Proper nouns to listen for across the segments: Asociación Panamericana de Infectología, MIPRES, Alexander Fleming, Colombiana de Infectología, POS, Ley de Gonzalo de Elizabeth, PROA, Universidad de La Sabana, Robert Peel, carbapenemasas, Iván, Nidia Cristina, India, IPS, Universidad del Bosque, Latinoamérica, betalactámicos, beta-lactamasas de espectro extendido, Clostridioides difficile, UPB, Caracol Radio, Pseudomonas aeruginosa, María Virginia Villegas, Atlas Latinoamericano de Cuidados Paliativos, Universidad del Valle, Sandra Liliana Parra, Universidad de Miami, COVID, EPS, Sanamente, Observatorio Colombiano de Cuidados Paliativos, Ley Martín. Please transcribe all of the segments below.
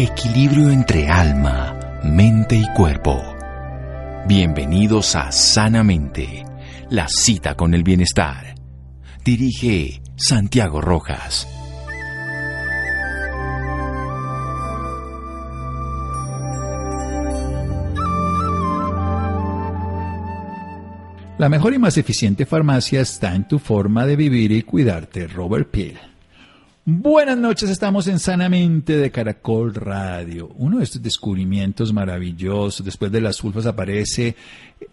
Equilibrio entre alma, mente y cuerpo. Bienvenidos a Sanamente, la cita con el bienestar. Dirige Santiago Rojas. La mejor y más eficiente farmacia está en tu forma de vivir y cuidarte, Robert Peel. Buenas noches, estamos en Sanamente de Caracol Radio. Uno de estos descubrimientos maravillosos. Después de las sulfas aparece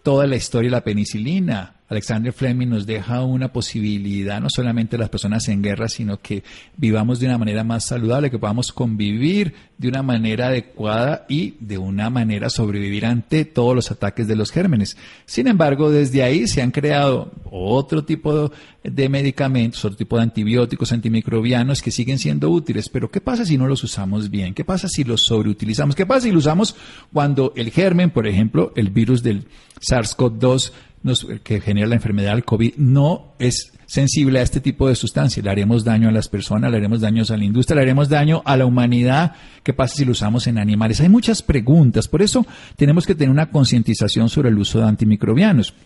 toda la historia de la penicilina. Alexander Fleming nos deja una posibilidad, no solamente las personas en guerra, sino que vivamos de una manera más saludable, que podamos convivir de una manera adecuada y de una manera sobrevivir ante todos los ataques de los gérmenes. Sin embargo, desde ahí se han creado otro tipo de medicamentos, otro tipo de antibióticos, antimicrobianos, que siguen siendo útiles. Pero ¿qué pasa si no los usamos bien? ¿Qué pasa si los sobreutilizamos? ¿Qué pasa si los usamos cuando el germen, por ejemplo, el virus del SARS-CoV-2, que genera la enfermedad del COVID, no es sensible a este tipo de sustancias? Le haremos daño a las personas, le haremos daño a la industria, le haremos daño a la humanidad. ¿Qué pasa si lo usamos en animales? Hay muchas preguntas, por eso tenemos que tener una concientización sobre el uso de antimicrobianos.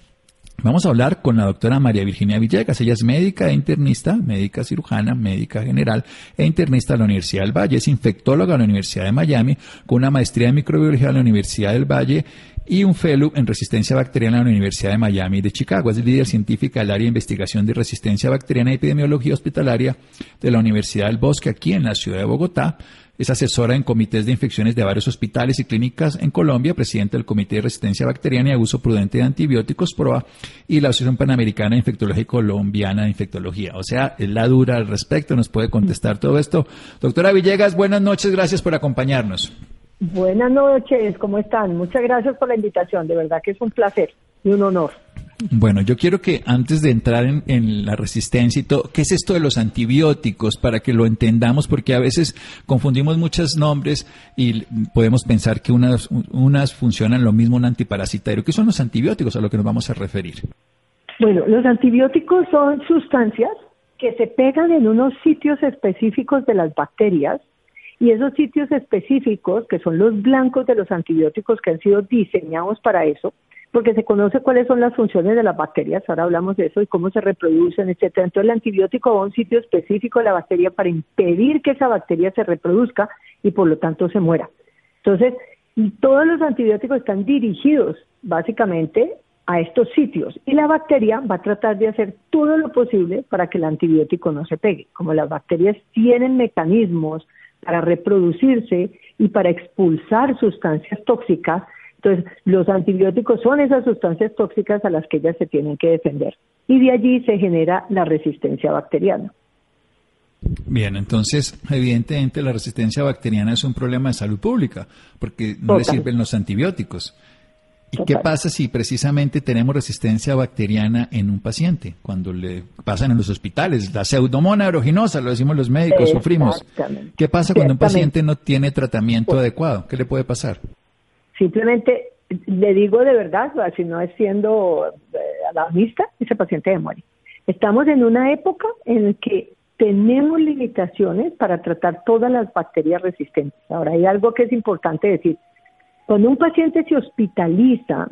Vamos a hablar con la doctora María Virginia Villegas. Ella es médica e internista, médica cirujana, médica general e internista de la Universidad del Valle. Es infectóloga de la Universidad de Miami, con una maestría en microbiología de la Universidad del Valle y un fellow en resistencia bacteriana en la Universidad de Miami y de Chicago. Es líder científica del área de investigación de resistencia bacteriana y epidemiología hospitalaria de la Universidad del Bosque, aquí en la ciudad de Bogotá. Es asesora en comités de infecciones de varios hospitales y clínicas en Colombia, presidenta del Comité de Resistencia Bacteriana y Abuso Prudente de Antibióticos, PROA, y la Asociación Panamericana de Infectología y Colombiana de Infectología. O sea, es la dura al respecto, nos puede contestar todo esto. Doctora Villegas, buenas noches, gracias por acompañarnos. Buenas noches, ¿cómo están? Muchas gracias por la invitación, de verdad que es un placer y un honor. Bueno, yo quiero que antes de entrar en la resistencia y todo, ¿qué es esto de los antibióticos? Para que lo entendamos, porque a veces confundimos muchos nombres y podemos pensar que unas funcionan lo mismo un antiparasitario. ¿Qué son los antibióticos a lo que nos vamos a referir? Bueno, los antibióticos son sustancias que se pegan en unos sitios específicos de las bacterias, y esos sitios específicos, que son los blancos de los antibióticos que han sido diseñados para eso, porque se conoce cuáles son las funciones de las bacterias, ahora hablamos de eso y cómo se reproducen, etcétera. Entonces el antibiótico va a un sitio específico de la bacteria para impedir que esa bacteria se reproduzca y por lo tanto se muera. Entonces, y todos los antibióticos están dirigidos básicamente a estos sitios y la bacteria va a tratar de hacer todo lo posible para que el antibiótico no se pegue. Como las bacterias tienen mecanismos para reproducirse y para expulsar sustancias tóxicas, entonces, los antibióticos son esas sustancias tóxicas a las que ellas se tienen que defender. Y de allí se genera la resistencia bacteriana. Bien, entonces, evidentemente, la resistencia bacteriana es un problema de salud pública, porque no le sirven los antibióticos. ¿Y qué pasa si precisamente tenemos resistencia bacteriana en un paciente? Cuando le pasan en los hospitales, la pseudomonas aeruginosa, lo decimos los médicos, sufrimos. ¿Qué pasa cuando un paciente no tiene tratamiento adecuado? ¿Qué le puede pasar? Simplemente le digo de verdad, si no es siendo alarmista, ese paciente se muere. Estamos en una época en la que tenemos limitaciones para tratar todas las bacterias resistentes. Ahora, hay algo que es importante decir. Cuando un paciente se hospitaliza,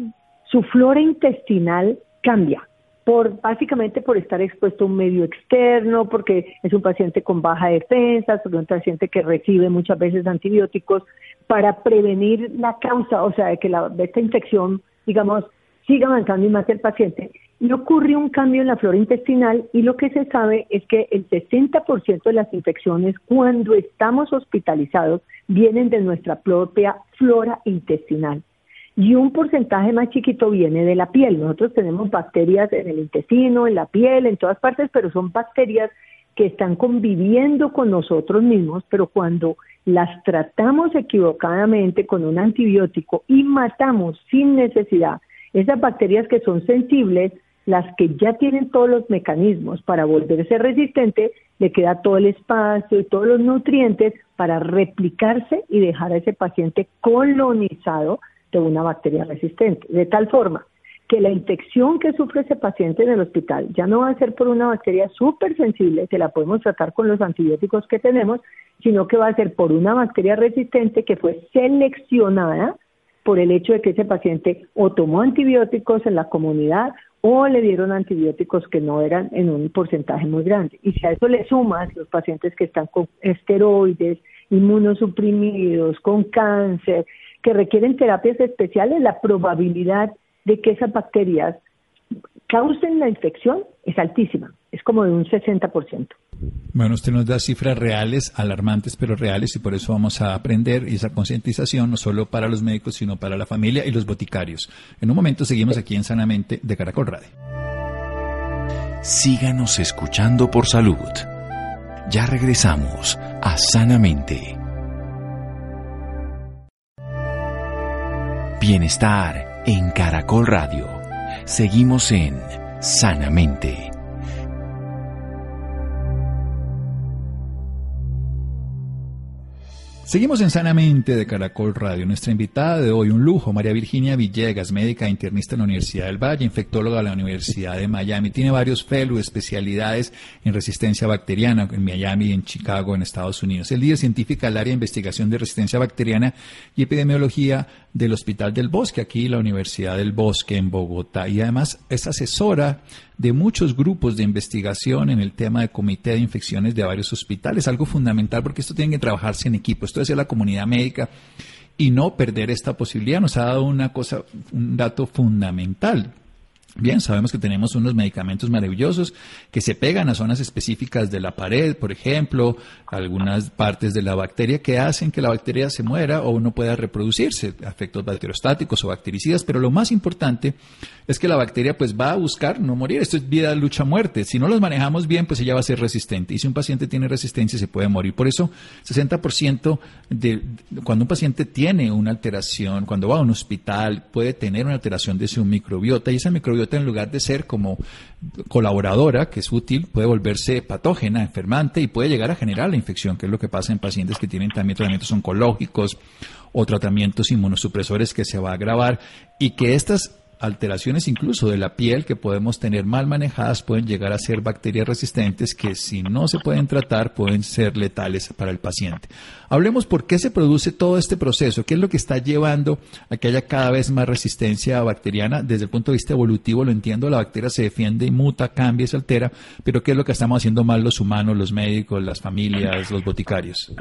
su flora intestinal cambia, básicamente por estar expuesto a un medio externo, porque es un paciente con baja defensa, porque es un paciente que recibe muchas veces antibióticos para prevenir la causa, o sea, de que esta infección, digamos, siga avanzando y mate al paciente. Y ocurre un cambio en la flora intestinal y lo que se sabe es que el 60% de las infecciones cuando estamos hospitalizados vienen de nuestra propia flora intestinal. Y un porcentaje más chiquito viene de la piel. Nosotros tenemos bacterias en el intestino, en la piel, en todas partes, pero son bacterias que están conviviendo con nosotros mismos, pero cuando las tratamos equivocadamente con un antibiótico y matamos sin necesidad esas bacterias que son sensibles, las que ya tienen todos los mecanismos para volverse resistente, le queda todo el espacio y todos los nutrientes para replicarse y dejar a ese paciente colonizado de una bacteria resistente, de tal forma que la infección que sufre ese paciente en el hospital ya no va a ser por una bacteria súper sensible, que la podemos tratar con los antibióticos que tenemos, sino que va a ser por una bacteria resistente que fue seleccionada por el hecho de que ese paciente o tomó antibióticos en la comunidad o le dieron antibióticos que no eran en un porcentaje muy grande. Y si a eso le sumas los pacientes que están con esteroides, inmunosuprimidos, con cáncer, que requieren terapias especiales, la probabilidad de que esas bacterias causen la infección es altísima, es como de un 60%. Bueno, usted nos da cifras reales, alarmantes, pero reales, y por eso vamos a aprender esa concientización, no solo para los médicos, sino para la familia y los boticarios. En un momento seguimos aquí en Sanamente de Caracol Radio. Síganos escuchando por salud. Ya regresamos a Sanamente. Bienestar en Caracol Radio. Seguimos en Sanamente. Seguimos en Sanamente de Caracol Radio. Nuestra invitada de hoy, un lujo, María Virginia Villegas, médica internista en la Universidad del Valle, infectóloga de la Universidad de Miami. Tiene varios fellows, especialidades en resistencia bacteriana en Miami, en Chicago, en Estados Unidos. Es líder científica del área de investigación de resistencia bacteriana y epidemiología del Hospital del Bosque, aquí la Universidad del Bosque en Bogotá. Y además es asesora de muchos grupos de investigación en el tema de comité de infecciones de varios hospitales, algo fundamental porque esto tiene que trabajarse en equipo, esto es la comunidad médica y no perder esta posibilidad. Nos ha dado un dato fundamental. Bien, sabemos que tenemos unos medicamentos maravillosos que se pegan a zonas específicas de la pared, por ejemplo, algunas partes de la bacteria que hacen que la bacteria se muera o no pueda reproducirse, efectos bacteriostáticos o bactericidas, pero lo más importante es que la bacteria pues va a buscar no morir. Esto es vida, lucha, muerte. Si no los manejamos bien, pues ella va a ser resistente. Y si un paciente tiene resistencia, se puede morir. Por eso, 60% de cuando un paciente tiene una alteración, cuando va a un hospital, puede tener una alteración de su microbiota, y esa microbiota en lugar de ser como colaboradora, que es útil, puede volverse patógena, enfermante y puede llegar a generar la infección, que es lo que pasa en pacientes que tienen también tratamientos oncológicos o tratamientos inmunosupresores que se va a agravar, y que estas alteraciones incluso de la piel que podemos tener mal manejadas pueden llegar a ser bacterias resistentes que si no se pueden tratar pueden ser letales para el paciente. Hablemos por qué se produce todo este proceso, qué es lo que está llevando a que haya cada vez más resistencia bacteriana. Desde el punto de vista evolutivo lo entiendo, la bacteria se defiende y muta, cambia y se altera, pero ¿qué es lo que estamos haciendo mal los humanos, los médicos, las familias, los boticarios?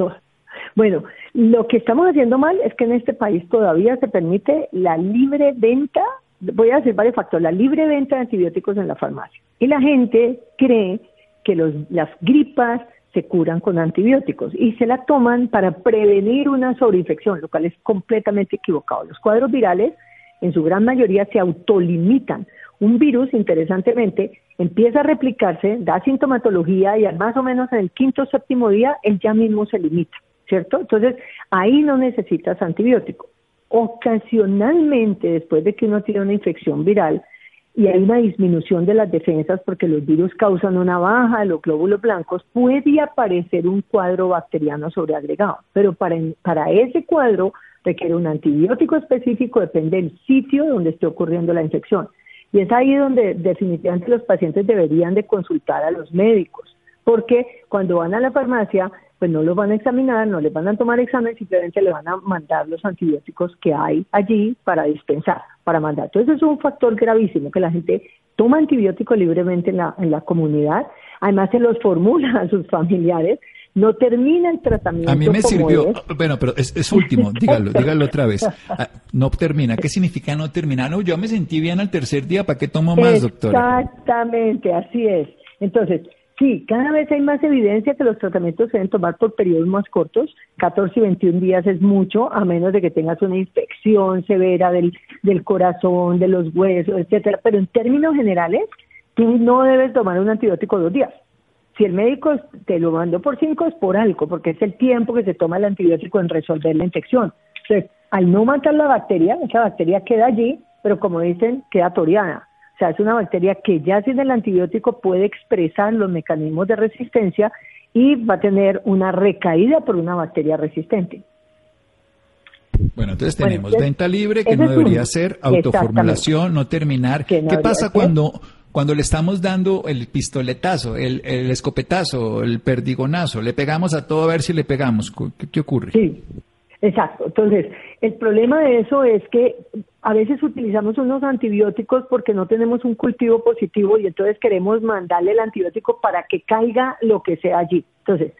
Bueno, lo que estamos haciendo mal es que en este país todavía se permite la libre venta, voy a decir varios factores, la libre venta de antibióticos en la farmacia. Y la gente cree que las gripas se curan con antibióticos y se la toman para prevenir una sobreinfección, lo cual es completamente equivocado. Los cuadros virales, en su gran mayoría, se autolimitan. Un virus, interesantemente, empieza a replicarse, da sintomatología y al más o menos en el quinto o séptimo día, él ya mismo se limita, ¿cierto? Entonces, ahí no necesitas antibiótico. Ocasionalmente, después de que uno tiene una infección viral y hay una disminución de las defensas porque los virus causan una baja de los glóbulos blancos, puede aparecer un cuadro bacteriano sobreagregado, pero para ese cuadro requiere un antibiótico específico, depende del sitio donde esté ocurriendo la infección. Y es ahí donde definitivamente los pacientes deberían de consultar a los médicos, porque cuando van a la farmacia pues no los van a examinar, no les van a tomar examen, simplemente le van a mandar los antibióticos que hay allí para dispensar, para mandar. Entonces es un factor gravísimo que la gente toma antibióticos libremente en la comunidad, además se los formula a sus familiares, no termina el tratamiento. A mí me sirvió, bueno, pero es último, dígalo otra vez. No termina, ¿qué significa no terminar? No, yo me sentí bien al tercer día, ¿para qué tomo más, doctora? Exactamente, así es. Entonces, sí, cada vez hay más evidencia que los tratamientos se deben tomar por periodos más cortos, 14 y 21 días es mucho, a menos de que tengas una infección severa del corazón, de los huesos, etcétera. Pero en términos generales, tú no debes tomar un antibiótico 2 días. Si el médico te lo mandó por 5 es por algo, porque es el tiempo que se toma el antibiótico en resolver la infección. Entonces, al no matar la bacteria, esa bacteria queda allí, pero como dicen, queda toreada. O sea, es una bacteria que ya sin el antibiótico puede expresar los mecanismos de resistencia y va a tener una recaída por una bacteria resistente. Bueno, entonces tenemos venta libre, que no debería ser, autoformulación, no terminar. ¿Qué pasa cuando le estamos dando el pistoletazo, el escopetazo, el perdigonazo? Le pegamos a todo a ver si le pegamos. ¿Qué ocurre? Sí, exacto. Entonces, el problema de eso es que a veces utilizamos unos antibióticos porque no tenemos un cultivo positivo y entonces queremos mandarle el antibiótico para que caiga lo que sea allí. Entonces,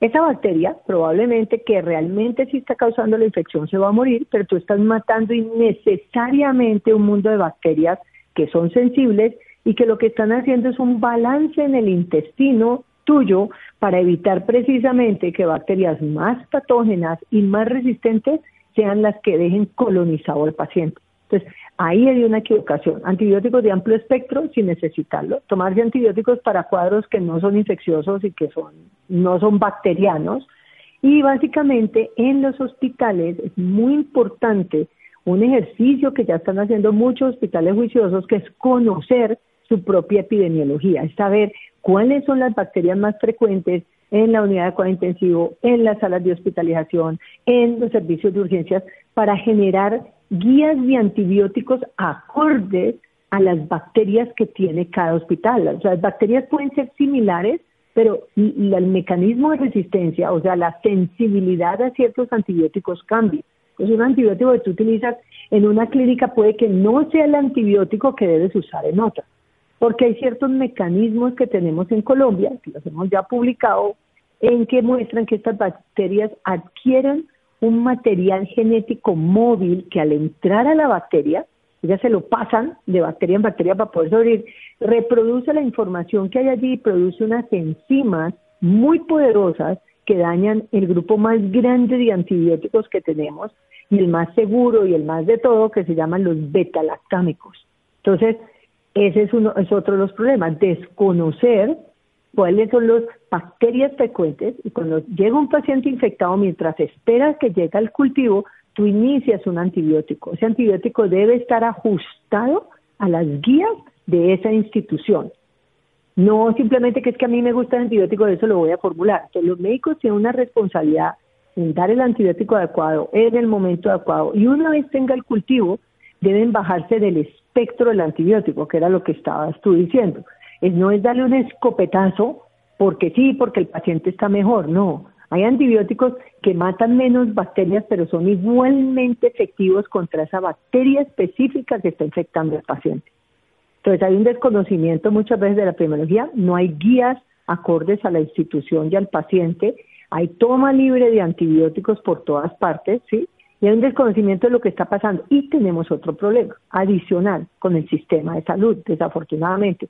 esa bacteria probablemente que realmente sí está causando la infección se va a morir, pero tú estás matando innecesariamente un mundo de bacterias que son sensibles y que lo que están haciendo es un balance en el intestino tuyo para evitar precisamente que bacterias más patógenas y más resistentes sean las que dejen colonizado al paciente. Entonces, ahí hay una equivocación. Antibióticos de amplio espectro sin necesitarlo. Tomarse antibióticos para cuadros que no son infecciosos y que no son bacterianos. Y básicamente en los hospitales es muy importante un ejercicio que ya están haciendo muchos hospitales juiciosos, que es conocer su propia epidemiología, es saber cuáles son las bacterias más frecuentes en la unidad de cuidado intensivo, en las salas de hospitalización, en los servicios de urgencias, para generar guías de antibióticos acordes a las bacterias que tiene cada hospital. O sea, las bacterias pueden ser similares, pero el mecanismo de resistencia, o sea, la sensibilidad a ciertos antibióticos cambia. Entonces, un antibiótico que tú utilizas en una clínica puede que no sea el antibiótico que debes usar en otra, porque hay ciertos mecanismos que tenemos en Colombia, que los hemos ya publicado, en que muestran que estas bacterias adquieren un material genético móvil que al entrar a la bacteria, ellas se lo pasan de bacteria en bacteria para poder sobrevivir, reproduce la información que hay allí y produce unas enzimas muy poderosas que dañan el grupo más grande de antibióticos que tenemos y el más seguro y el más de todo, que se llaman los betalactámicos. Entonces, ese es otro de los problemas, desconocer cuáles son las bacterias frecuentes, y cuando llega un paciente infectado, mientras espera que llegue al cultivo, tú inicias un antibiótico. Ese antibiótico debe estar ajustado a las guías de esa institución. No simplemente que es que a mí me gusta el antibiótico, de eso lo voy a formular. Entonces, los médicos tienen una responsabilidad en dar el antibiótico adecuado, en el momento adecuado, y una vez tenga el cultivo, deben bajarse del espectro del antibiótico, que era lo que estabas tú diciendo. No es darle un escopetazo porque sí, porque el paciente está mejor, no. Hay antibióticos que matan menos bacterias, pero son igualmente efectivos contra esa bacteria específica que está infectando al paciente. Entonces hay un desconocimiento muchas veces de la epidemiología, no hay guías acordes a la institución y al paciente, hay toma libre de antibióticos por todas partes, ¿sí? Y hay un desconocimiento de lo que está pasando. Y tenemos otro problema adicional con el sistema de salud, desafortunadamente.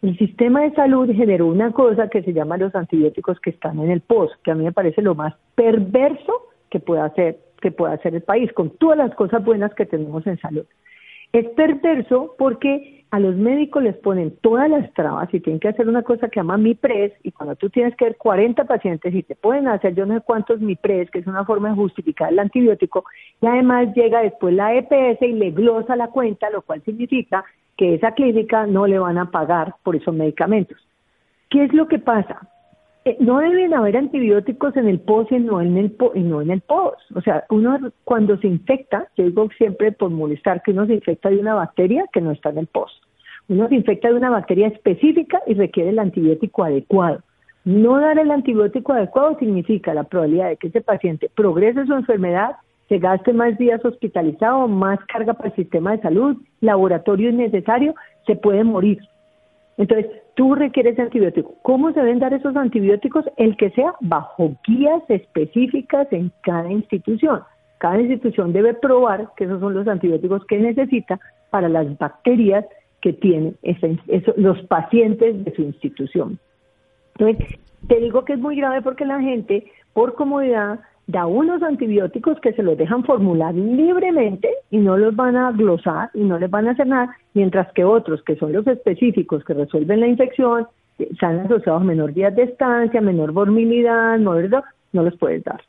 El sistema de salud generó una cosa que se llama los antibióticos que están en el POS, que a mí me parece lo más perverso que pueda hacer el país, con todas las cosas buenas que tenemos en salud. Es perverso porque a los médicos les ponen todas las trabas y tienen que hacer una cosa que llama MIPRES, y cuando tú tienes que ver 40 pacientes y te pueden hacer yo no sé cuántos MIPRES, que es una forma de justificar el antibiótico, y además llega después la EPS y le glosa la cuenta, lo cual significa que esa clínica no le van a pagar por esos medicamentos. ¿Qué es lo que pasa? No deben haber antibióticos en el POS y no en el POS. O sea, uno cuando se infecta, yo digo siempre por molestar que uno se infecta de una bacteria que no está en el POS. Uno se infecta de una bacteria específica y requiere el antibiótico adecuado. No dar el antibiótico adecuado significa la probabilidad de que ese paciente progrese su enfermedad, se gaste más días hospitalizado, más carga para el sistema de salud, laboratorio innecesario, se puede morir. Entonces, tú requieres antibiótico. ¿Cómo se deben dar esos antibióticos? El que sea, bajo guías específicas en cada institución. Cada institución debe probar que esos son los antibióticos que necesita para las bacterias que tienen los pacientes de su institución. Entonces, te digo que es muy grave porque la gente, por comodidad, da unos antibióticos que se los dejan formular libremente y no los van a glosar y no les van a hacer nada, mientras que otros, que son los específicos que resuelven la infección, están asociados a menor días de estancia, menor morbilidad, no los puedes dar.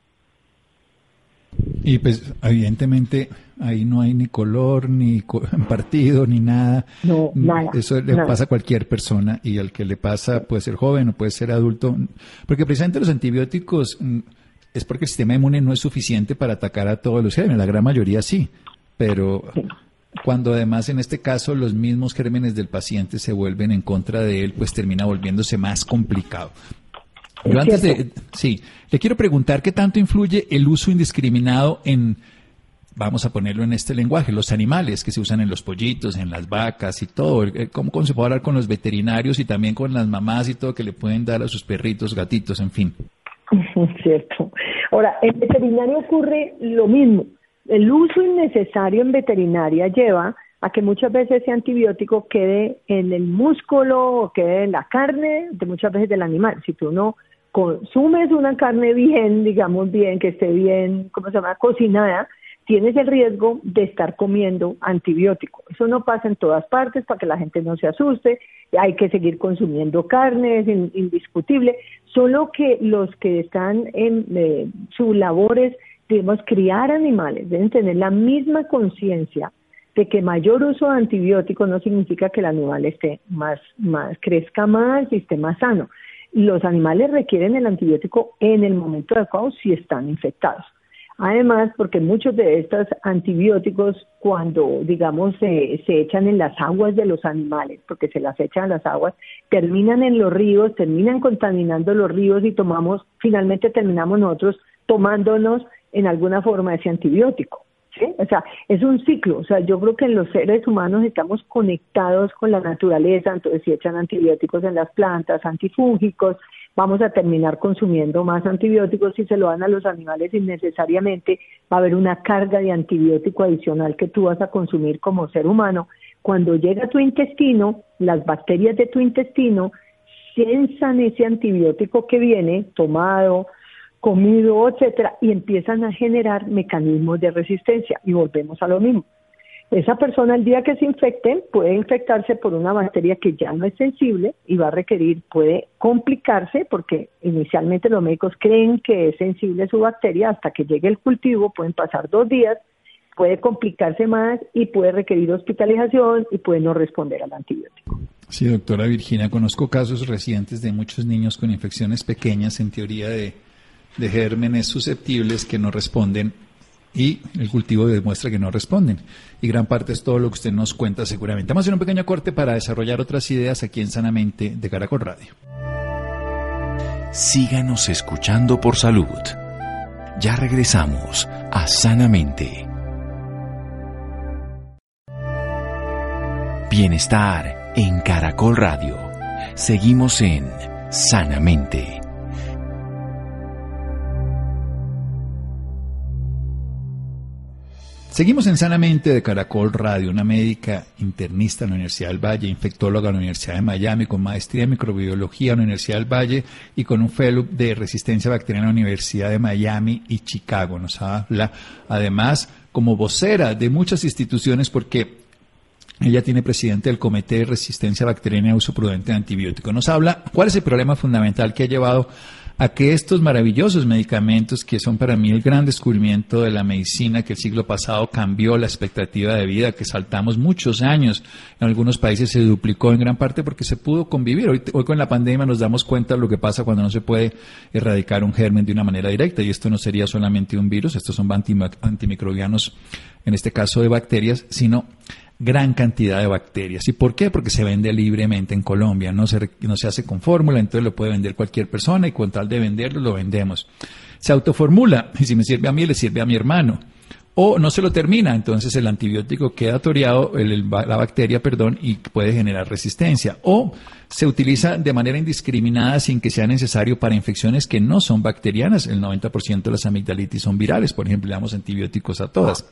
Y pues evidentemente ahí no hay ni color, ni partido, ni nada. No, nada. Eso le pasa a cualquier persona, y al que le pasa puede ser joven o puede ser adulto, porque precisamente los antibióticos es porque el sistema inmune no es suficiente para atacar a todos los gérmenes, la gran mayoría sí, pero cuando además en este caso los mismos gérmenes del paciente se vuelven en contra de él, pues termina volviéndose más complicado. Yo antes de... Sí, le quiero preguntar qué tanto influye el uso indiscriminado en, vamos a ponerlo en este lenguaje, los animales que se usan en los pollitos, en las vacas y todo. ¿Cómo se puede hablar con los veterinarios y también con las mamás y todo que le pueden dar a sus perritos, gatitos, en fin? Cierto. Ahora, en veterinario ocurre lo mismo. El uso innecesario en veterinaria lleva a que muchas veces ese antibiótico quede en el músculo o quede en la carne, de muchas veces del animal. Si tú no consumes una carne bien, digamos bien, que esté bien, cocinada, tienes el riesgo de estar comiendo antibiótico. Eso no pasa en todas partes para que la gente no se asuste. Hay que seguir consumiendo carne, es indiscutible. Solo que los que están en su labor es, digamos, criar animales, deben tener la misma conciencia de que mayor uso de antibióticos no significa que el animal esté más crezca más y esté más sano. Los animales requieren el antibiótico en el momento adecuado si están infectados. Además, porque muchos de estos antibióticos, cuando, digamos, se echan en las aguas de los animales, porque se las echan en las aguas, terminan en los ríos, terminan contaminando los ríos y finalmente terminamos nosotros tomándonos en alguna forma ese antibiótico. ¿Sí? O sea, es un ciclo. O sea, yo creo que los seres humanos estamos conectados con la naturaleza, entonces si echan antibióticos en las plantas, antifúngicos, vamos a terminar consumiendo más antibióticos. Si se lo dan a los animales innecesariamente, va a haber una carga de antibiótico adicional que tú vas a consumir como ser humano. Cuando llega a tu intestino, las bacterias de tu intestino sensan ese antibiótico que viene tomado, comido, etcétera, y empiezan a generar mecanismos de resistencia, y volvemos a lo mismo. Esa persona, el día que se infecte, puede infectarse por una bacteria que ya no es sensible y va a requerir, puede complicarse, porque inicialmente los médicos creen que es sensible su bacteria, hasta que llegue el cultivo, pueden pasar 2 días, puede complicarse más y puede requerir hospitalización y puede no responder al antibiótico. Sí, doctora Virginia, conozco casos recientes de muchos niños con infecciones pequeñas, en teoría de gérmenes susceptibles que no responden, y el cultivo demuestra que no responden. Y gran parte es todo lo que usted nos cuenta seguramente. Vamos a hacer un pequeño corte para desarrollar otras ideas aquí en Sanamente de Caracol Radio. Síganos escuchando por salud. Ya regresamos a Sanamente. Bienestar en Caracol Radio. Seguimos en Sanamente. Seguimos en Sanamente de Caracol Radio. Una médica internista en la Universidad del Valle, infectóloga en la Universidad de Miami, con maestría en microbiología en la Universidad del Valle y con un fellow de resistencia bacteriana en la Universidad de Miami y Chicago. Nos habla además como vocera de muchas instituciones porque ella tiene presidente del Comité de Resistencia Bacteriana y Uso Prudente de Antibióticos. Nos habla cuál es el problema fundamental que ha llevado a que estos maravillosos medicamentos, que son para mí el gran descubrimiento de la medicina, que el siglo pasado cambió la expectativa de vida, que saltamos muchos años, en algunos países se duplicó en gran parte porque se pudo convivir. Hoy con la pandemia nos damos cuenta de lo que pasa cuando no se puede erradicar un germen de una manera directa, y esto no sería solamente un virus, estos son antimicrobianos, en este caso de bacterias, sino gran cantidad de bacterias. ¿Y por qué? Porque se vende libremente en Colombia, no se hace con fórmula, entonces lo puede vender cualquier persona y con tal de venderlo, lo vendemos. Se autoformula, y si me sirve a mí, le sirve a mi hermano. O no se lo termina, entonces el antibiótico queda toreado, la bacteria, y puede generar resistencia. O se utiliza de manera indiscriminada sin que sea necesario para infecciones que no son bacterianas. El 90% de las amigdalitis son virales, por ejemplo, le damos antibióticos a todas.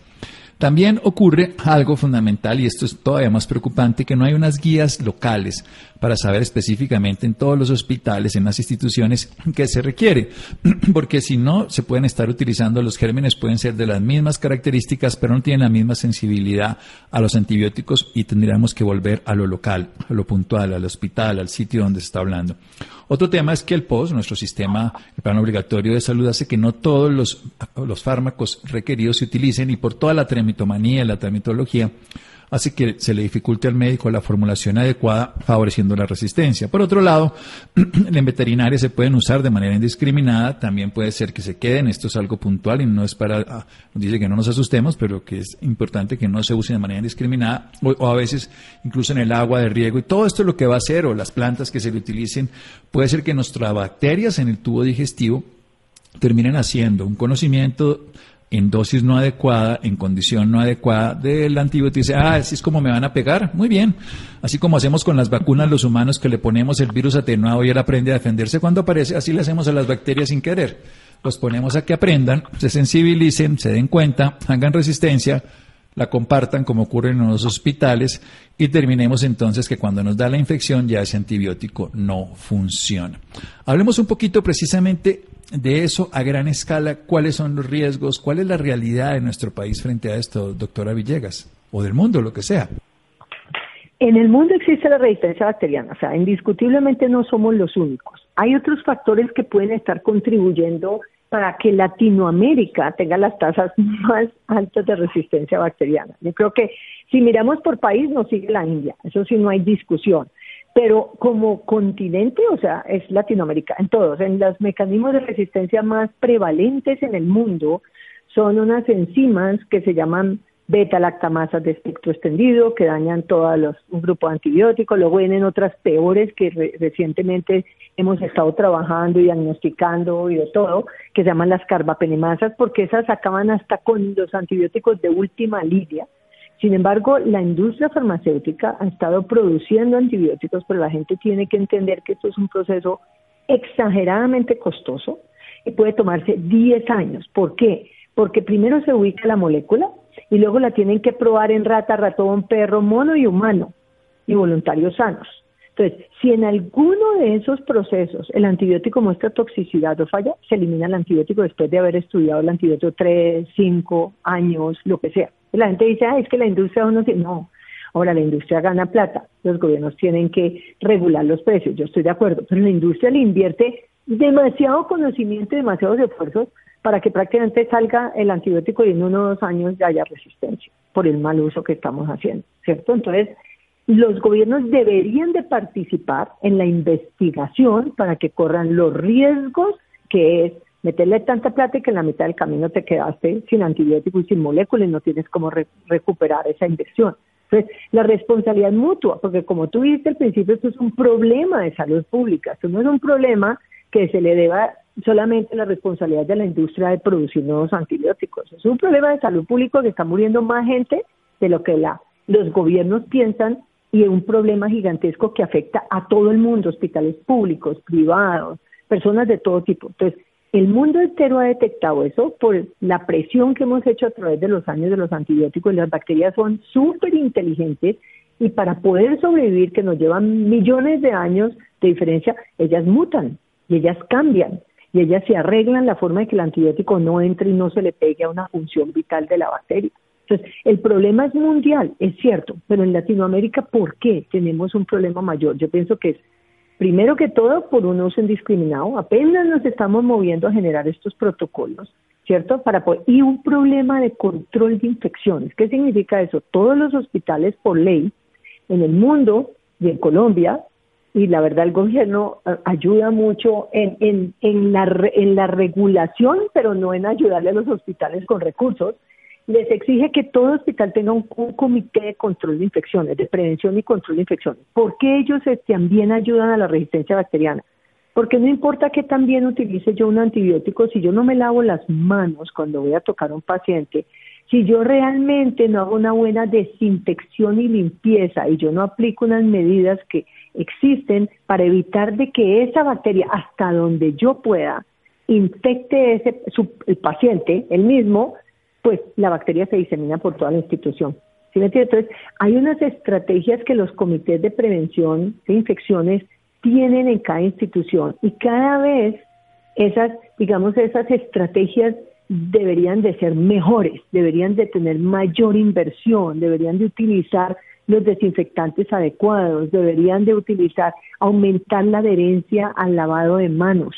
También ocurre algo fundamental, y esto es todavía más preocupante, que no hay unas guías locales para saber específicamente en todos los hospitales, en las instituciones, qué se requiere. Porque si no, se pueden estar utilizando los gérmenes, pueden ser de las mismas características, pero no tienen la misma sensibilidad a los antibióticos y tendríamos que volver a lo local, a lo puntual, al hospital, al sitio donde se está hablando. Otro tema es que el POS, nuestro sistema, el plan obligatorio de salud, hace que no todos los fármacos requeridos se utilicen, y por toda la tremenda tramitología, la tramitología hace que se le dificulte al médico la formulación adecuada, favoreciendo la resistencia. Por otro lado, en veterinaria se pueden usar de manera indiscriminada, también puede ser que se queden, esto es algo puntual y no es para, nos dice que no nos asustemos, pero que es importante que no se use de manera indiscriminada, o a veces incluso en el agua de riego, y todo esto es lo que va a hacer, o las plantas que se le utilicen, puede ser que nuestras bacterias en el tubo digestivo terminen haciendo un conocimiento en dosis no adecuada, en condición no adecuada del antibiótico. Dice, así es como me van a pegar. Muy bien. Así como hacemos con las vacunas los humanos, que le ponemos el virus atenuado y él aprende a defenderse cuando aparece, así le hacemos a las bacterias sin querer. Los ponemos a que aprendan, se sensibilicen, se den cuenta, hagan resistencia, la compartan como ocurre en los hospitales, y terminemos entonces que cuando nos da la infección ya ese antibiótico no funciona. Hablemos un poquito precisamente de eso a gran escala, ¿cuáles son los riesgos? ¿Cuál es la realidad de nuestro país frente a esto, doctora Villegas? O del mundo, lo que sea. En el mundo existe la resistencia bacteriana, o sea, indiscutiblemente no somos los únicos. Hay otros factores que pueden estar contribuyendo para que Latinoamérica tenga las tasas más altas de resistencia bacteriana. Yo creo que si miramos por país, nos sigue la India, eso sí no hay discusión. Pero como continente, o sea, es Latinoamérica. En los mecanismos de resistencia más prevalentes en el mundo son unas enzimas que se llaman beta-lactamasas de espectro extendido, que dañan todo un grupo de antibióticos. Luego vienen otras peores que recientemente hemos estado trabajando y diagnosticando y de todo, que se llaman las carbapenemasas, porque esas acaban hasta con los antibióticos de última línea. Sin embargo, la industria farmacéutica ha estado produciendo antibióticos, pero la gente tiene que entender que esto es un proceso exageradamente costoso y puede tomarse 10 años. ¿Por qué? Porque primero se ubica la molécula y luego la tienen que probar en rata, ratón, perro, mono y humano y voluntarios sanos. Entonces, si en alguno de esos procesos el antibiótico muestra toxicidad o falla, se elimina el antibiótico después de haber estudiado el antibiótico 3, 5 años, lo que sea. La gente dice, es que la industria no tiene... No, ahora la industria gana plata, los gobiernos tienen que regular los precios, yo estoy de acuerdo, pero la industria le invierte demasiado conocimiento y demasiados esfuerzos para que prácticamente salga el antibiótico y en 1 o 2 años ya haya resistencia por el mal uso que estamos haciendo, ¿cierto? Entonces, los gobiernos deberían de participar en la investigación para que corran los riesgos, que es meterle tanta plata y que en la mitad del camino te quedaste sin antibiótico y sin molécula y no tienes cómo recuperar esa inversión. Entonces, la responsabilidad mutua, porque como tú dijiste al principio, esto es un problema de salud pública, esto no es un problema que se le deba solamente la responsabilidad de la industria de producir nuevos antibióticos, es un problema de salud pública que está muriendo más gente de lo que los gobiernos piensan, y es un problema gigantesco que afecta a todo el mundo, hospitales públicos, privados, personas de todo tipo. Entonces, el mundo entero ha detectado eso por la presión que hemos hecho a través de los años de los antibióticos, y las bacterias son súper inteligentes y para poder sobrevivir, que nos llevan millones de años de diferencia, ellas mutan y ellas cambian y ellas se arreglan la forma de que el antibiótico no entre y no se le pegue a una función vital de la bacteria. Entonces, el problema es mundial, es cierto, pero en Latinoamérica, ¿por qué tenemos un problema mayor? Yo pienso que es, primero que todo, por un uso indiscriminado, apenas nos estamos moviendo a generar estos protocolos, ¿cierto? Y un problema de control de infecciones. ¿Qué significa eso? Todos los hospitales, por ley, en el mundo y en Colombia, y la verdad el gobierno ayuda mucho en la regulación, pero no en ayudarle a los hospitales con recursos, les exige que todo hospital tenga un comité de control de infecciones, de prevención y control de infecciones. ¿Por qué ellos también ayudan a la resistencia bacteriana? Porque no importa que también utilice yo un antibiótico, si yo no me lavo las manos cuando voy a tocar a un paciente, si yo realmente no hago una buena desinfección y limpieza y yo no aplico unas medidas que existen para evitar de que esa bacteria, hasta donde yo pueda, infecte el paciente, el mismo, pues la bacteria se disemina por toda la institución. ¿Sí me entiendes? Entonces, hay unas estrategias que los comités de prevención de infecciones tienen en cada institución y cada vez esas estrategias deberían de ser mejores, deberían de tener mayor inversión, deberían de utilizar los desinfectantes adecuados, deberían de aumentar la adherencia al lavado de manos.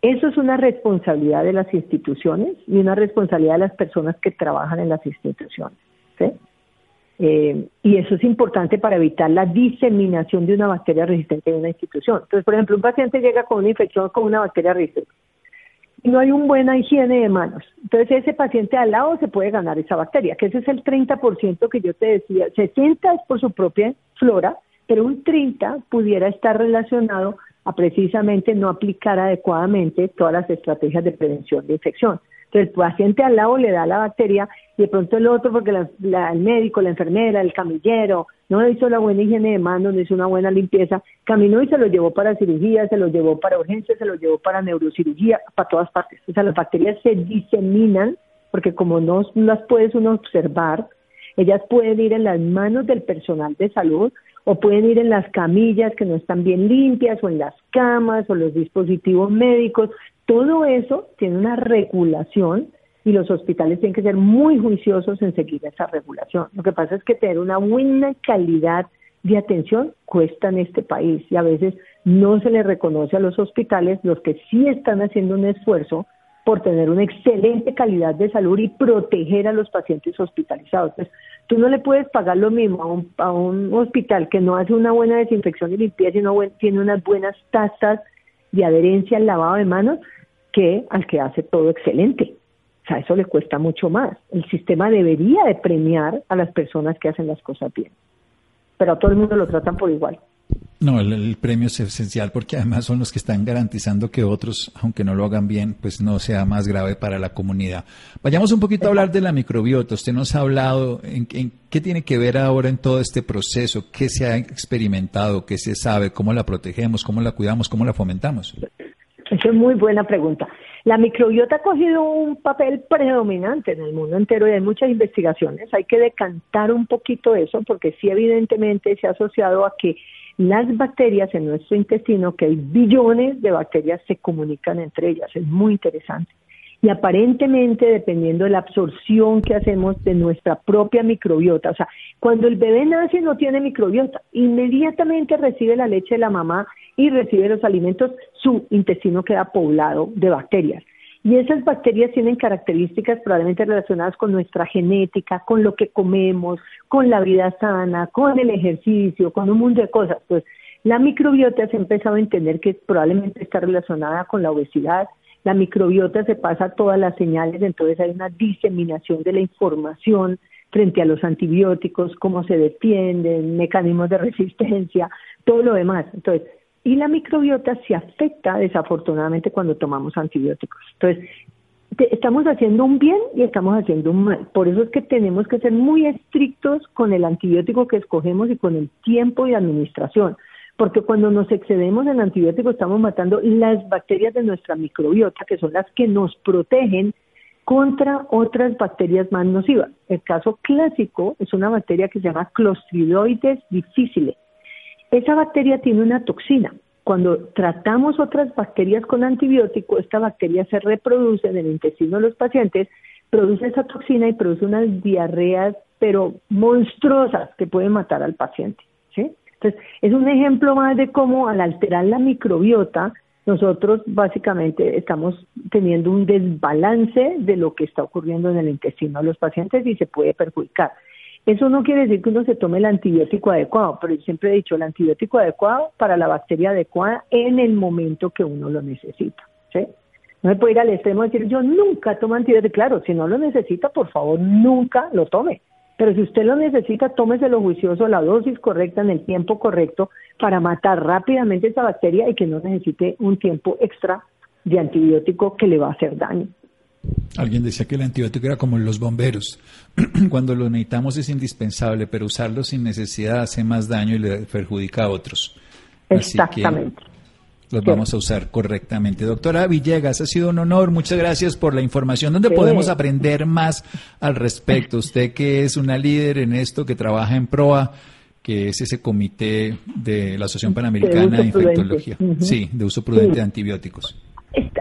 Eso es una responsabilidad de las instituciones y una responsabilidad de las personas que trabajan en las instituciones, ¿sí? Y eso es importante para evitar la diseminación de una bacteria resistente en una institución. Entonces, por ejemplo, un paciente llega con una infección con una bacteria resistente y no hay una buena higiene de manos. Entonces, ese paciente al lado se puede ganar esa bacteria, que ese es el 30% que yo te decía. 60% es por su propia flora, pero un 30% pudiera estar relacionado a precisamente no aplicar adecuadamente todas las estrategias de prevención de infección. Entonces, el paciente al lado le da la bacteria y de pronto el otro, porque el médico, la enfermera, el camillero, no hizo la buena higiene de manos, no hizo una buena limpieza, caminó y se lo llevó para cirugía, se lo llevó para urgencias, se lo llevó para neurocirugía, para todas partes. O sea, las bacterias se diseminan porque como no las puedes uno observar, ellas pueden ir en las manos del personal de salud, o pueden ir en las camillas que no están bien limpias, o en las camas, o los dispositivos médicos. Todo eso tiene una regulación y los hospitales tienen que ser muy juiciosos en seguir esa regulación. Lo que pasa es que tener una buena calidad de atención cuesta en este país, y a veces no se le reconoce a los hospitales, los que sí están haciendo un esfuerzo por tener una excelente calidad de salud y proteger a los pacientes hospitalizados. Entonces, tú no le puedes pagar lo mismo a un hospital que no hace una buena desinfección y limpieza y no tiene unas buenas tasas de adherencia al lavado de manos, que al que hace todo excelente. O sea, eso le cuesta mucho más. El sistema debería de premiar a las personas que hacen las cosas bien, pero a todo el mundo lo tratan por igual. No, el premio es esencial porque además son los que están garantizando que otros, aunque no lo hagan bien, pues no sea más grave para la comunidad. Vayamos un poquito a hablar de la microbiota. Usted nos ha hablado en qué tiene que ver ahora en todo este proceso, qué se ha experimentado, qué se sabe, cómo la protegemos, cómo la cuidamos, cómo la fomentamos. Esa es muy buena pregunta. La microbiota ha cogido un papel predominante en el mundo entero y hay muchas investigaciones. Hay que decantar un poquito eso porque sí, evidentemente se ha asociado a que las bacterias en nuestro intestino, que hay billones de bacterias, se comunican entre ellas. Es muy interesante. Y aparentemente, dependiendo de la absorción que hacemos de nuestra propia microbiota, o sea, cuando el bebé nace no tiene microbiota, inmediatamente recibe la leche de la mamá y recibe los alimentos, su intestino queda poblado de bacterias. Y esas bacterias tienen características probablemente relacionadas con nuestra genética, con lo que comemos, con la vida sana, con el ejercicio, con un mundo de cosas. Pues la microbiota se ha empezado a entender que probablemente está relacionada con la obesidad. La microbiota se pasa todas las señales, entonces hay una diseminación de la información frente a los antibióticos, cómo se defienden, mecanismos de resistencia, todo lo demás. Entonces, y la microbiota se afecta desafortunadamente cuando tomamos antibióticos. Entonces, estamos haciendo un bien y estamos haciendo un mal. Por eso es que tenemos que ser muy estrictos con el antibiótico que escogemos y con el tiempo de administración. Porque cuando nos excedemos en antibióticos estamos matando las bacterias de nuestra microbiota, que son las que nos protegen contra otras bacterias más nocivas. El caso clásico es una bacteria que se llama Clostridioides difficile. Esa bacteria tiene una toxina. Cuando tratamos otras bacterias con antibiótico, esta bacteria se reproduce en el intestino de los pacientes, produce esa toxina y produce unas diarreas, pero monstruosas, que pueden matar al paciente, ¿sí? Entonces, es un ejemplo más de cómo al alterar la microbiota, nosotros básicamente estamos teniendo un desbalance de lo que está ocurriendo en el intestino de los pacientes y se puede perjudicar. Eso no quiere decir que uno se tome el antibiótico adecuado, pero yo siempre he dicho el antibiótico adecuado para la bacteria adecuada en el momento que uno lo necesita, ¿sí? No se puede ir al extremo de decir, yo nunca tomo antibiótico. Claro, si no lo necesita, por favor, nunca lo tome. Pero si usted lo necesita, tómeselo juicioso, la dosis correcta, en el tiempo correcto, para matar rápidamente esa bacteria y que no necesite un tiempo extra de antibiótico que le va a hacer daño. Alguien decía que el antibiótico era como los bomberos. Cuando lo necesitamos es indispensable, pero usarlo sin necesidad hace más daño y le perjudica a otros. Exactamente. Así que los vamos a usar correctamente. Doctora Villegas, ha sido un honor. Muchas gracias por la información. ¿Dónde podemos aprender más al respecto? Usted que es una líder en esto, que trabaja en PROA, que es ese comité de la Asociación Panamericana de Infectología. Sí, de uso prudente de antibióticos.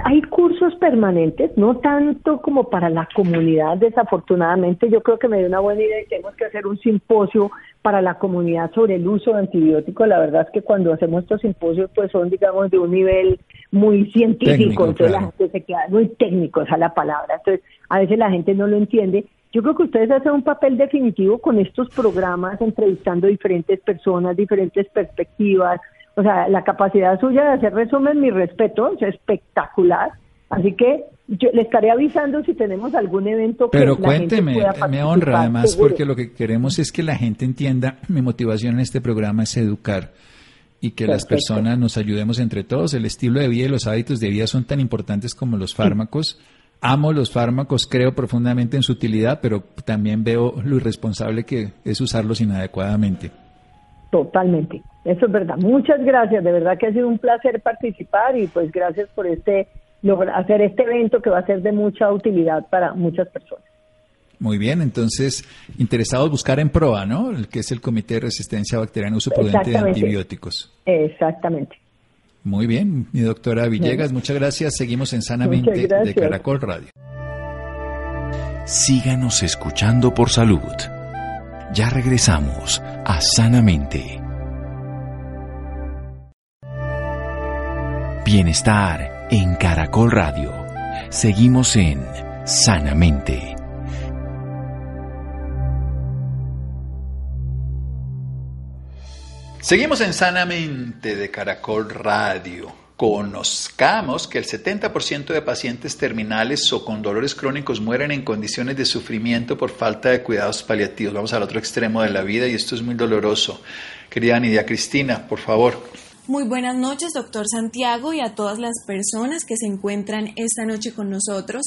Hay cursos permanentes, no tanto como para la comunidad, desafortunadamente. Yo creo que me dio una buena idea y tenemos que hacer un simposio para la comunidad sobre el uso de antibióticos. La verdad es que cuando hacemos estos simposios, pues son, digamos, de un nivel muy científico. Técnico, entonces claro, la gente se queda muy técnico, esa es la palabra. Entonces, a veces la gente no lo entiende. Yo creo que ustedes hacen un papel definitivo con estos programas, entrevistando diferentes personas, diferentes perspectivas. O sea, la capacidad suya de hacer resumen, mi respeto, es espectacular. Así que yo le estaré avisando si tenemos algún evento. Pero que cuénteme, la gente pueda participar, me honra además, seguro, porque lo que queremos es que la gente entienda. Mi motivación en este programa es educar y que las personas nos ayudemos entre todos. El estilo de vida y los hábitos de vida son tan importantes como los fármacos. Amo los fármacos, creo profundamente en su utilidad, pero también veo lo irresponsable que es usarlos inadecuadamente. Totalmente, eso es verdad. Muchas gracias, de verdad que ha sido un placer participar y pues gracias por hacer este evento que va a ser de mucha utilidad para muchas personas. Muy bien, entonces, interesados buscar en PROA, ¿no? El que es el Comité de Resistencia Bacteriana y Uso Prudente de Antibióticos. Exactamente. Muy bien, mi doctora Villegas, muchas gracias. Seguimos en Sanamente de Caracol Radio. Síganos escuchando por salud. Ya regresamos a Sanamente. Bienestar en Caracol Radio. Seguimos en Sanamente. Seguimos en Sanamente de Caracol Radio. Conozcamos que el 70% de pacientes terminales o con dolores crónicos mueren en condiciones de sufrimiento por falta de cuidados paliativos. Vamos al otro extremo de la vida y esto es muy doloroso. Querida Nidia Cristina, por favor. Muy buenas noches, doctor Santiago, y a todas las personas que se encuentran esta noche con nosotros.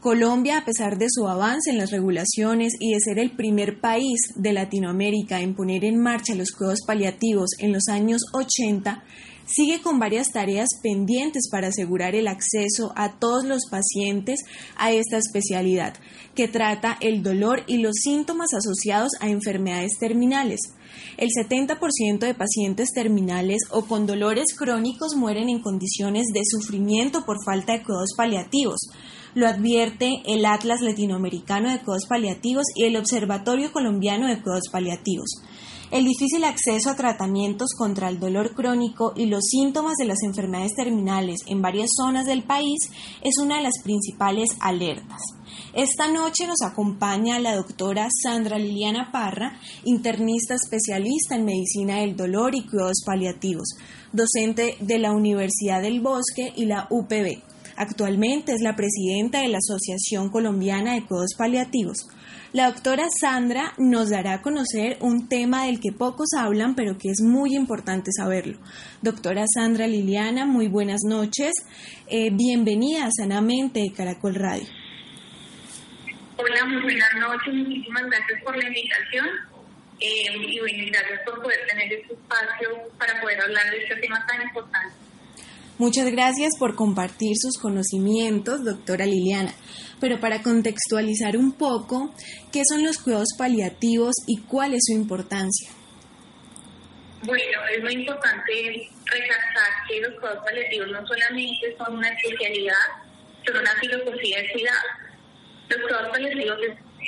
Colombia, a pesar de su avance en las regulaciones y de ser el primer país de Latinoamérica en poner en marcha los cuidados paliativos en los años 80, sigue con varias tareas pendientes para asegurar el acceso a todos los pacientes a esta especialidad, que trata el dolor y los síntomas asociados a enfermedades terminales. El 70% de pacientes terminales o con dolores crónicos mueren en condiciones de sufrimiento por falta de cuidados paliativos. Lo advierte el Atlas Latinoamericano de Cuidados Paliativos y el Observatorio Colombiano de Cuidados Paliativos. El difícil acceso a tratamientos contra el dolor crónico y los síntomas de las enfermedades terminales en varias zonas del país es una de las principales alertas. Esta noche nos acompaña la doctora Sandra Liliana Parra, internista especialista en medicina del dolor y cuidados paliativos, docente de la Universidad del Bosque y la UPB. Actualmente es la presidenta de la Asociación Colombiana de Cuidados Paliativos. La doctora Sandra nos dará a conocer un tema del que pocos hablan, pero que es muy importante saberlo. Doctora Sandra Liliana, muy buenas noches. Bienvenida a Sanamente de Caracol Radio. Hola, muy buenas noches. Muchísimas gracias por la invitación. Y gracias por poder tener este espacio para poder hablar de este tema tan importante. Muchas gracias por compartir sus conocimientos, doctora Liliana. Pero para contextualizar un poco, ¿qué son los cuidados paliativos y cuál es su importancia? Bueno, es muy importante recalcar que los cuidados paliativos no solamente son una especialidad, son una filosofía de ciudad. Los cuidados paliativos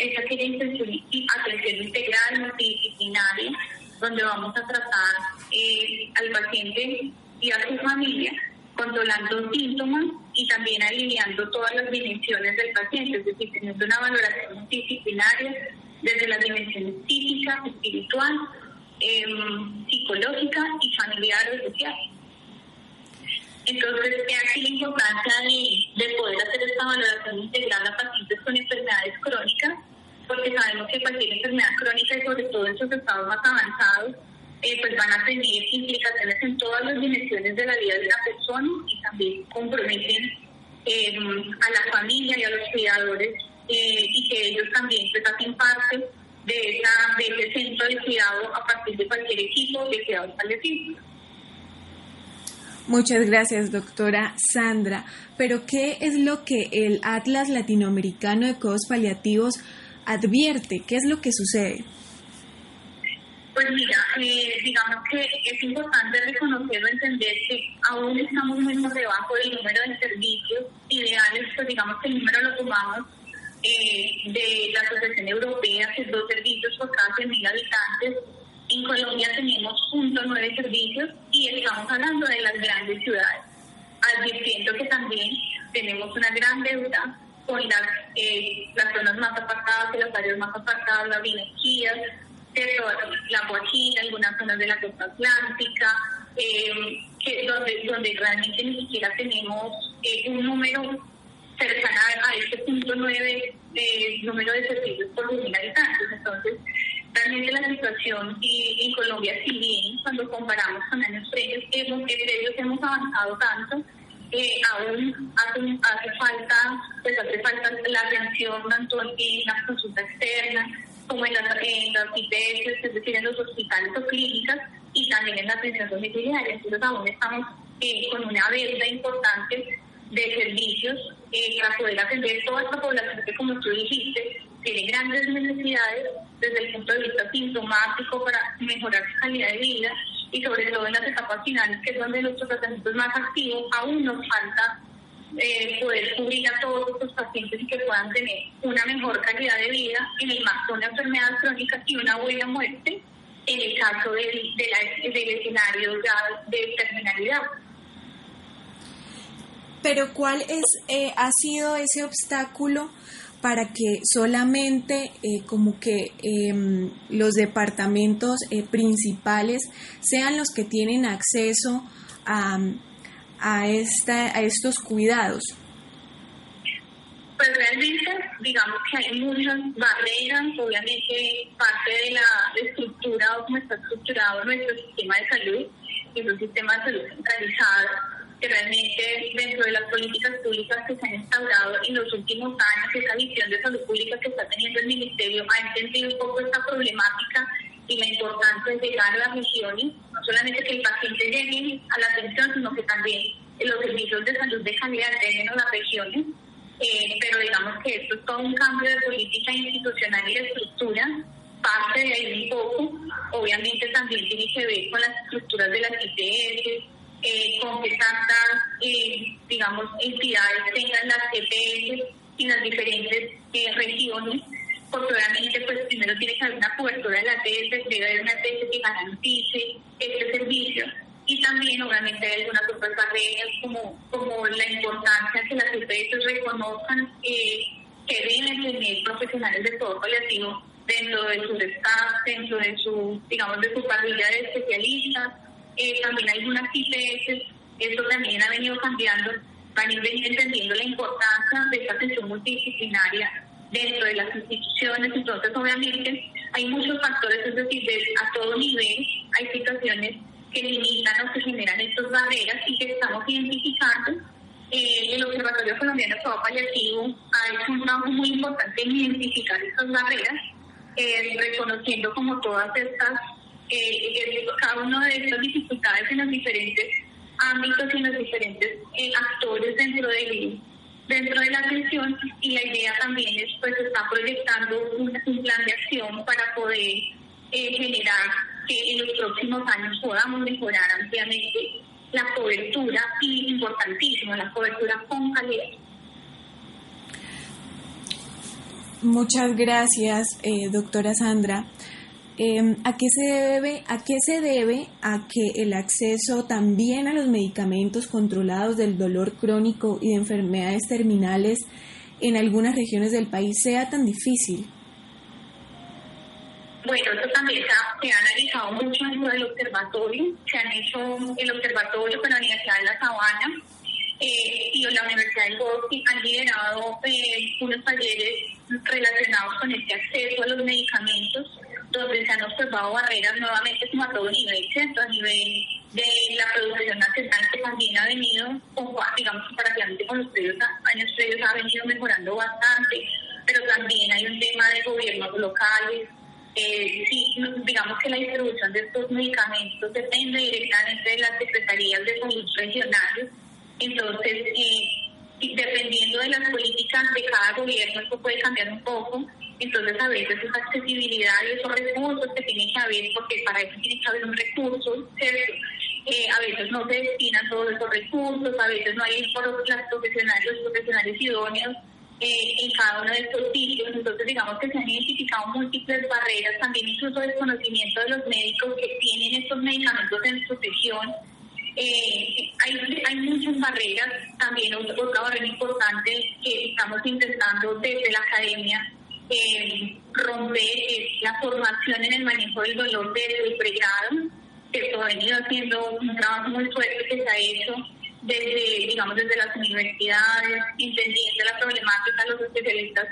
es aquella atención integral, multidisciplinaria, donde vamos a tratar al paciente y a su familia, controlando síntomas y también aliviando todas las dimensiones del paciente, es decir, teniendo una valoración multidisciplinaria desde las dimensiones física, espiritual, psicológica y familiar o social. Entonces, es aquí la importancia de poder hacer esta valoración integral a pacientes con enfermedades crónicas, porque sabemos que cualquier enfermedad crónica, y sobre todo en sus estados más avanzados, pues van a tener implicaciones en todas las dimensiones de la vida de la persona y también comprometen a la familia y a los cuidadores y que ellos también pues hacen parte de ese centro de cuidado a partir de cualquier equipo de cuidados paliativos. Muchas gracias, doctora Sandra. Pero ¿qué es lo que el Atlas Latinoamericano de Cuidados Paliativos advierte? ¿Qué es lo que sucede? Pues mira, digamos que es importante reconocer o entender que aún estamos muy por debajo del número de servicios ideales, pues digamos que el número lo tomamos de la Asociación Europea, que es 2 servicios por cada 100.000 habitantes. En Colombia tenemos 0.9 servicios y estamos hablando de las grandes ciudades. Advirtiendo que también tenemos una gran deuda con las zonas más apartadas, los barrios más apartados, las vinequías, la Guajira, algunas zonas de la costa atlántica, donde realmente ni siquiera tenemos un número cercano a este 0.9 número de servicios por 1.000 habitantes. Entonces, realmente la situación en Colombia, si bien cuando comparamos con años previos hemos avanzado tanto, aún hace falta la atención tanto en las consultas externas como en las IPS, es decir, en los hospitales o clínicas, y también en la atención domiciliaria. Entonces aún estamos con una deuda importante de servicios para poder atender toda esta población que, como tú dijiste, tiene grandes necesidades desde el punto de vista sintomático para mejorar su calidad de vida, y sobre todo en las etapas finales, que es donde nuestro tratamiento es más activo. Aún nos falta poder cubrir a todos estos pacientes y que puedan tener una mejor calidad de vida en el marco de una enfermedad crónica y una buena muerte en el caso del escenario de terminalidad. Pero ¿cuál ha sido ese obstáculo para que solamente los departamentos principales sean los que tienen acceso a estos cuidados? Pues realmente digamos que hay muchas barreras, obviamente parte de la estructura o cómo está estructurado nuestro sistema de salud, que es un sistema de salud centralizado, que realmente dentro de las políticas públicas que se han instaurado en los últimos años, esa visión de salud pública que está teniendo el Ministerio ha entendido un poco esta problemática y la importancia de llegar a las regiones, no solamente que el paciente llegue a la atención, sino que también los servicios de salud de calidad lleguen a las regiones. Pero digamos que esto es todo un cambio de política institucional y de estructura, parte de ahí un poco. Obviamente también tiene que ver con las estructuras de las IPS, con que tantas, entidades tengan las EPS en las diferentes regiones, porque obviamente pues primero tiene que haber una cobertura de la EPS, debe haber una EPS que garantice este servicio, y también obviamente hay algunas otras barreras como la importancia que las EPS reconozcan que deben tener profesionales de todo paliativo dentro de su staff, dentro de su parrilla de especialistas. También algunas IPS, esto también ha venido cambiando, van a venir entendiendo la importancia de esta atención multidisciplinaria dentro de las instituciones. Entonces obviamente hay muchos factores, es decir, a todo nivel hay situaciones que limitan o que generan estas barreras y que estamos identificando. El Observatorio Colombiano de Cuidados Paliativos ha hecho un trabajo muy importante en identificar estas barreras, reconociendo como todas estas cada una de estas dificultades en los diferentes ámbitos y en los diferentes actores dentro de la atención, y la idea también es pues está proyectando un plan de acción para poder generar que en los próximos años podamos mejorar ampliamente la cobertura, y importantísimo, la cobertura con calidad. Muchas gracias, doctora Sandra. ¿A qué se debe a que el acceso también a los medicamentos controlados del dolor crónico y de enfermedades terminales en algunas regiones del país sea tan difícil? Bueno, esto también se ha analizado mucho dentro del observatorio. Se han hecho el observatorio con la Universidad de La Sabana y la Universidad del Bosque han liderado unos talleres relacionados con este acceso a los medicamentos, donde se han observado barreras nuevamente como a todo nivel, ¿cierto? A nivel de la producción nacional, que también ha venido, digamos, comparativamente con los años previos, ha venido mejorando bastante, pero también hay un tema de gobiernos locales. Digamos que la distribución de estos medicamentos depende directamente de las secretarías de salud regionales. Entonces, y dependiendo de las políticas de cada gobierno esto puede cambiar un poco, entonces a veces esa accesibilidad y esos recursos que tienen que haber, porque para eso tiene que haber un recurso, ¿cierto? A veces no se destinan todos esos recursos, a veces no hay por los profesionales idóneos en cada uno de estos sitios. Entonces digamos que se han identificado múltiples barreras, también incluso desconocimiento de los médicos que tienen estos medicamentos en su región. Hay muchas barreras. También otra barrera importante que estamos intentando desde la academia romper es la formación en el manejo del dolor desde el pregrado, que se ha venido haciendo un trabajo muy fuerte que se ha hecho desde las universidades, entendiendo la problemática. Los especialistas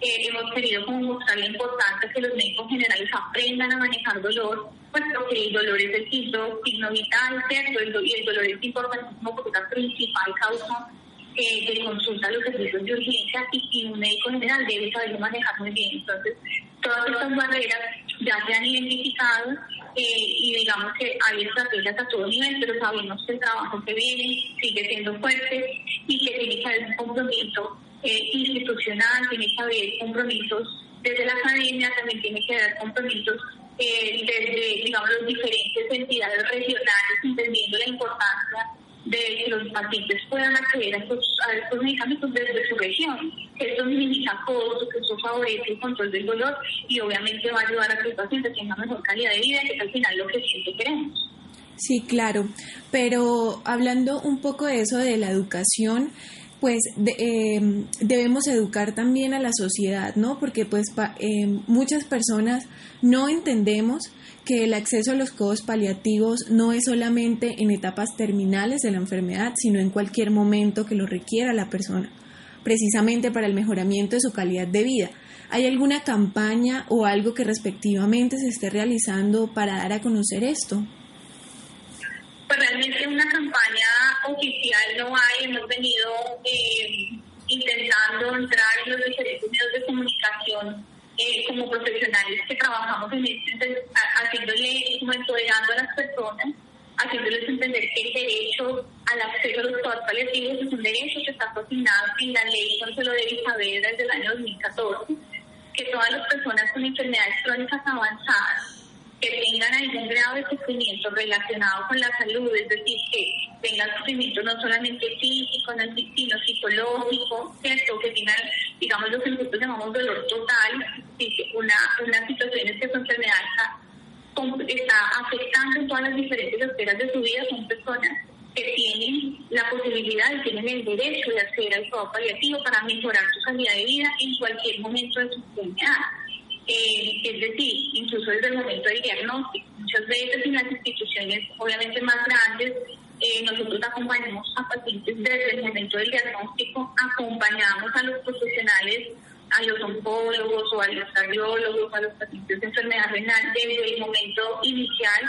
hemos querido como mostrar la importancia que los médicos generales aprendan a manejar dolor, puesto que el dolor es el signo vital, ¿cierto? Y el dolor es importantísimo porque es la principal causa de consulta a los servicios de urgencia, y un médico general debe saber manejar muy bien. Entonces, todas estas barreras ya se han identificado y digamos que hay estrategias a todo nivel, pero sabemos que el trabajo que viene sigue siendo fuerte y que tiene que haber un compromiso institucional, tiene que haber compromisos desde la academia, también tiene que haber compromisos desde, digamos, las diferentes entidades regionales, entendiendo la importancia de que los pacientes puedan acceder a estos medicamentos desde su región. Esto minimiza costos, esto favorece el control del dolor y obviamente va a ayudar a que los pacientes tengan mejor calidad de vida, que es al final lo que siempre queremos. Sí, claro, pero hablando un poco de eso de la educación, pues debemos educar también a la sociedad, ¿no? Porque pues muchas personas no entendemos que el acceso a los cuidados paliativos no es solamente en etapas terminales de la enfermedad, sino en cualquier momento que lo requiera la persona, precisamente para el mejoramiento de su calidad de vida. ¿Hay alguna campaña o algo que respectivamente se esté realizando para dar a conocer esto? Pues realmente una campaña oficial no hay. Hemos venido intentando entrar en los diferentes medios de comunicación como profesionales que trabajamos en este, empoderando a las personas, haciéndoles entender que el derecho al acceso a los cuidados paliativos es un derecho que está asignado en la Ley de Gonzalo de Elizabeth desde el año 2014, que todas las personas con enfermedades crónicas avanzadas que tengan algún grado de sufrimiento relacionado con la salud, es decir, que tengan sufrimiento no solamente físico, sino psicológico, ¿cierto? Que tengan, digamos, lo que nosotros llamamos dolor total, una situación en que su enfermedad está afectando en todas las diferentes esferas de su vida. Son personas que tienen la posibilidad y tienen el derecho de acceder al cuidado paliativo para mejorar su calidad de vida en cualquier momento de su enfermedad. Es decir, incluso desde el momento del diagnóstico. Muchas veces en las instituciones obviamente más grandes nosotros acompañamos a pacientes desde el momento del diagnóstico, acompañamos a los profesionales, a los oncólogos o a los cardiólogos, a los pacientes de enfermedad renal desde el momento inicial,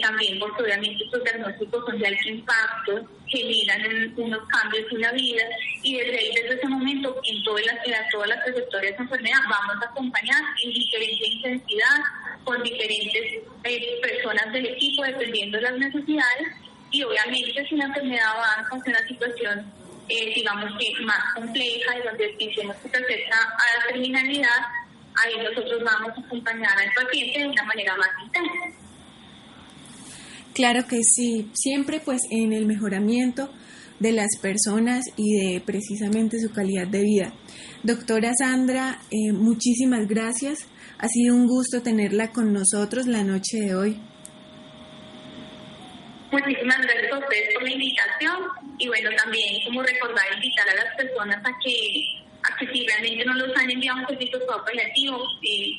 también porque obviamente estos diagnósticos son de alto impacto, generan unos cambios en la vida, y desde ese momento en todas las trayectorias de enfermedad vamos a acompañar en diferente intensidad con diferentes personas del equipo dependiendo de las necesidades. Y obviamente si una enfermedad avanza hacia una situación digamos que más compleja y donde decimos que se acerca a la terminalidad, ahí nosotros vamos a acompañar al paciente de una manera más intensa. Claro que sí, siempre pues en el mejoramiento de las personas y de precisamente su calidad de vida. Doctora Sandra, muchísimas gracias. Ha sido un gusto tenerla con nosotros la noche de hoy. Muchísimas gracias a ustedes por la invitación y bueno, también como recordar, invitar a las personas a que si realmente no los han enviado un servicio paliativo,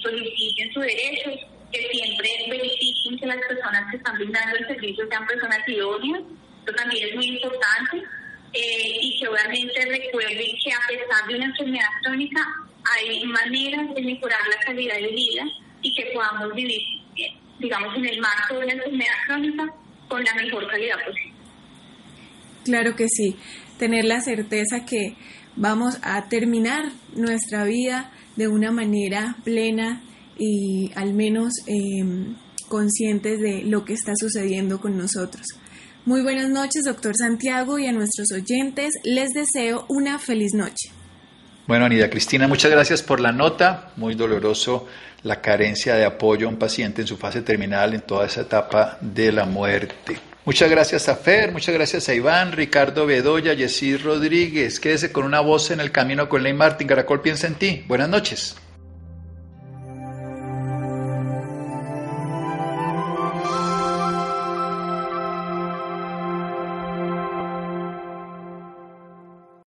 soliciten su derecho, que siempre verifiquen que las personas que están brindando el servicio sean personas idóneas. Esto también es muy importante, y que obviamente recuerden que a pesar de una enfermedad crónica hay maneras de mejorar la calidad de vida y que podamos vivir, digamos, en el marco de una enfermedad crónica con la mejor calidad posible. Claro que sí, tener la certeza que vamos a terminar nuestra vida de una manera plena y al menos conscientes de lo que está sucediendo con nosotros. Muy buenas noches, doctor Santiago, y a nuestros oyentes les deseo una feliz noche. Bueno, Nidia Cristina, muchas gracias por la nota. Muy doloroso la carencia de apoyo a un paciente en su fase terminal en toda esa etapa de la muerte. Muchas gracias a Fer, muchas gracias a Iván, Ricardo Bedoya, Yesir Rodríguez. Quédese con una voz en el camino con Ley Martín. Caracol piensa en ti. Buenas noches.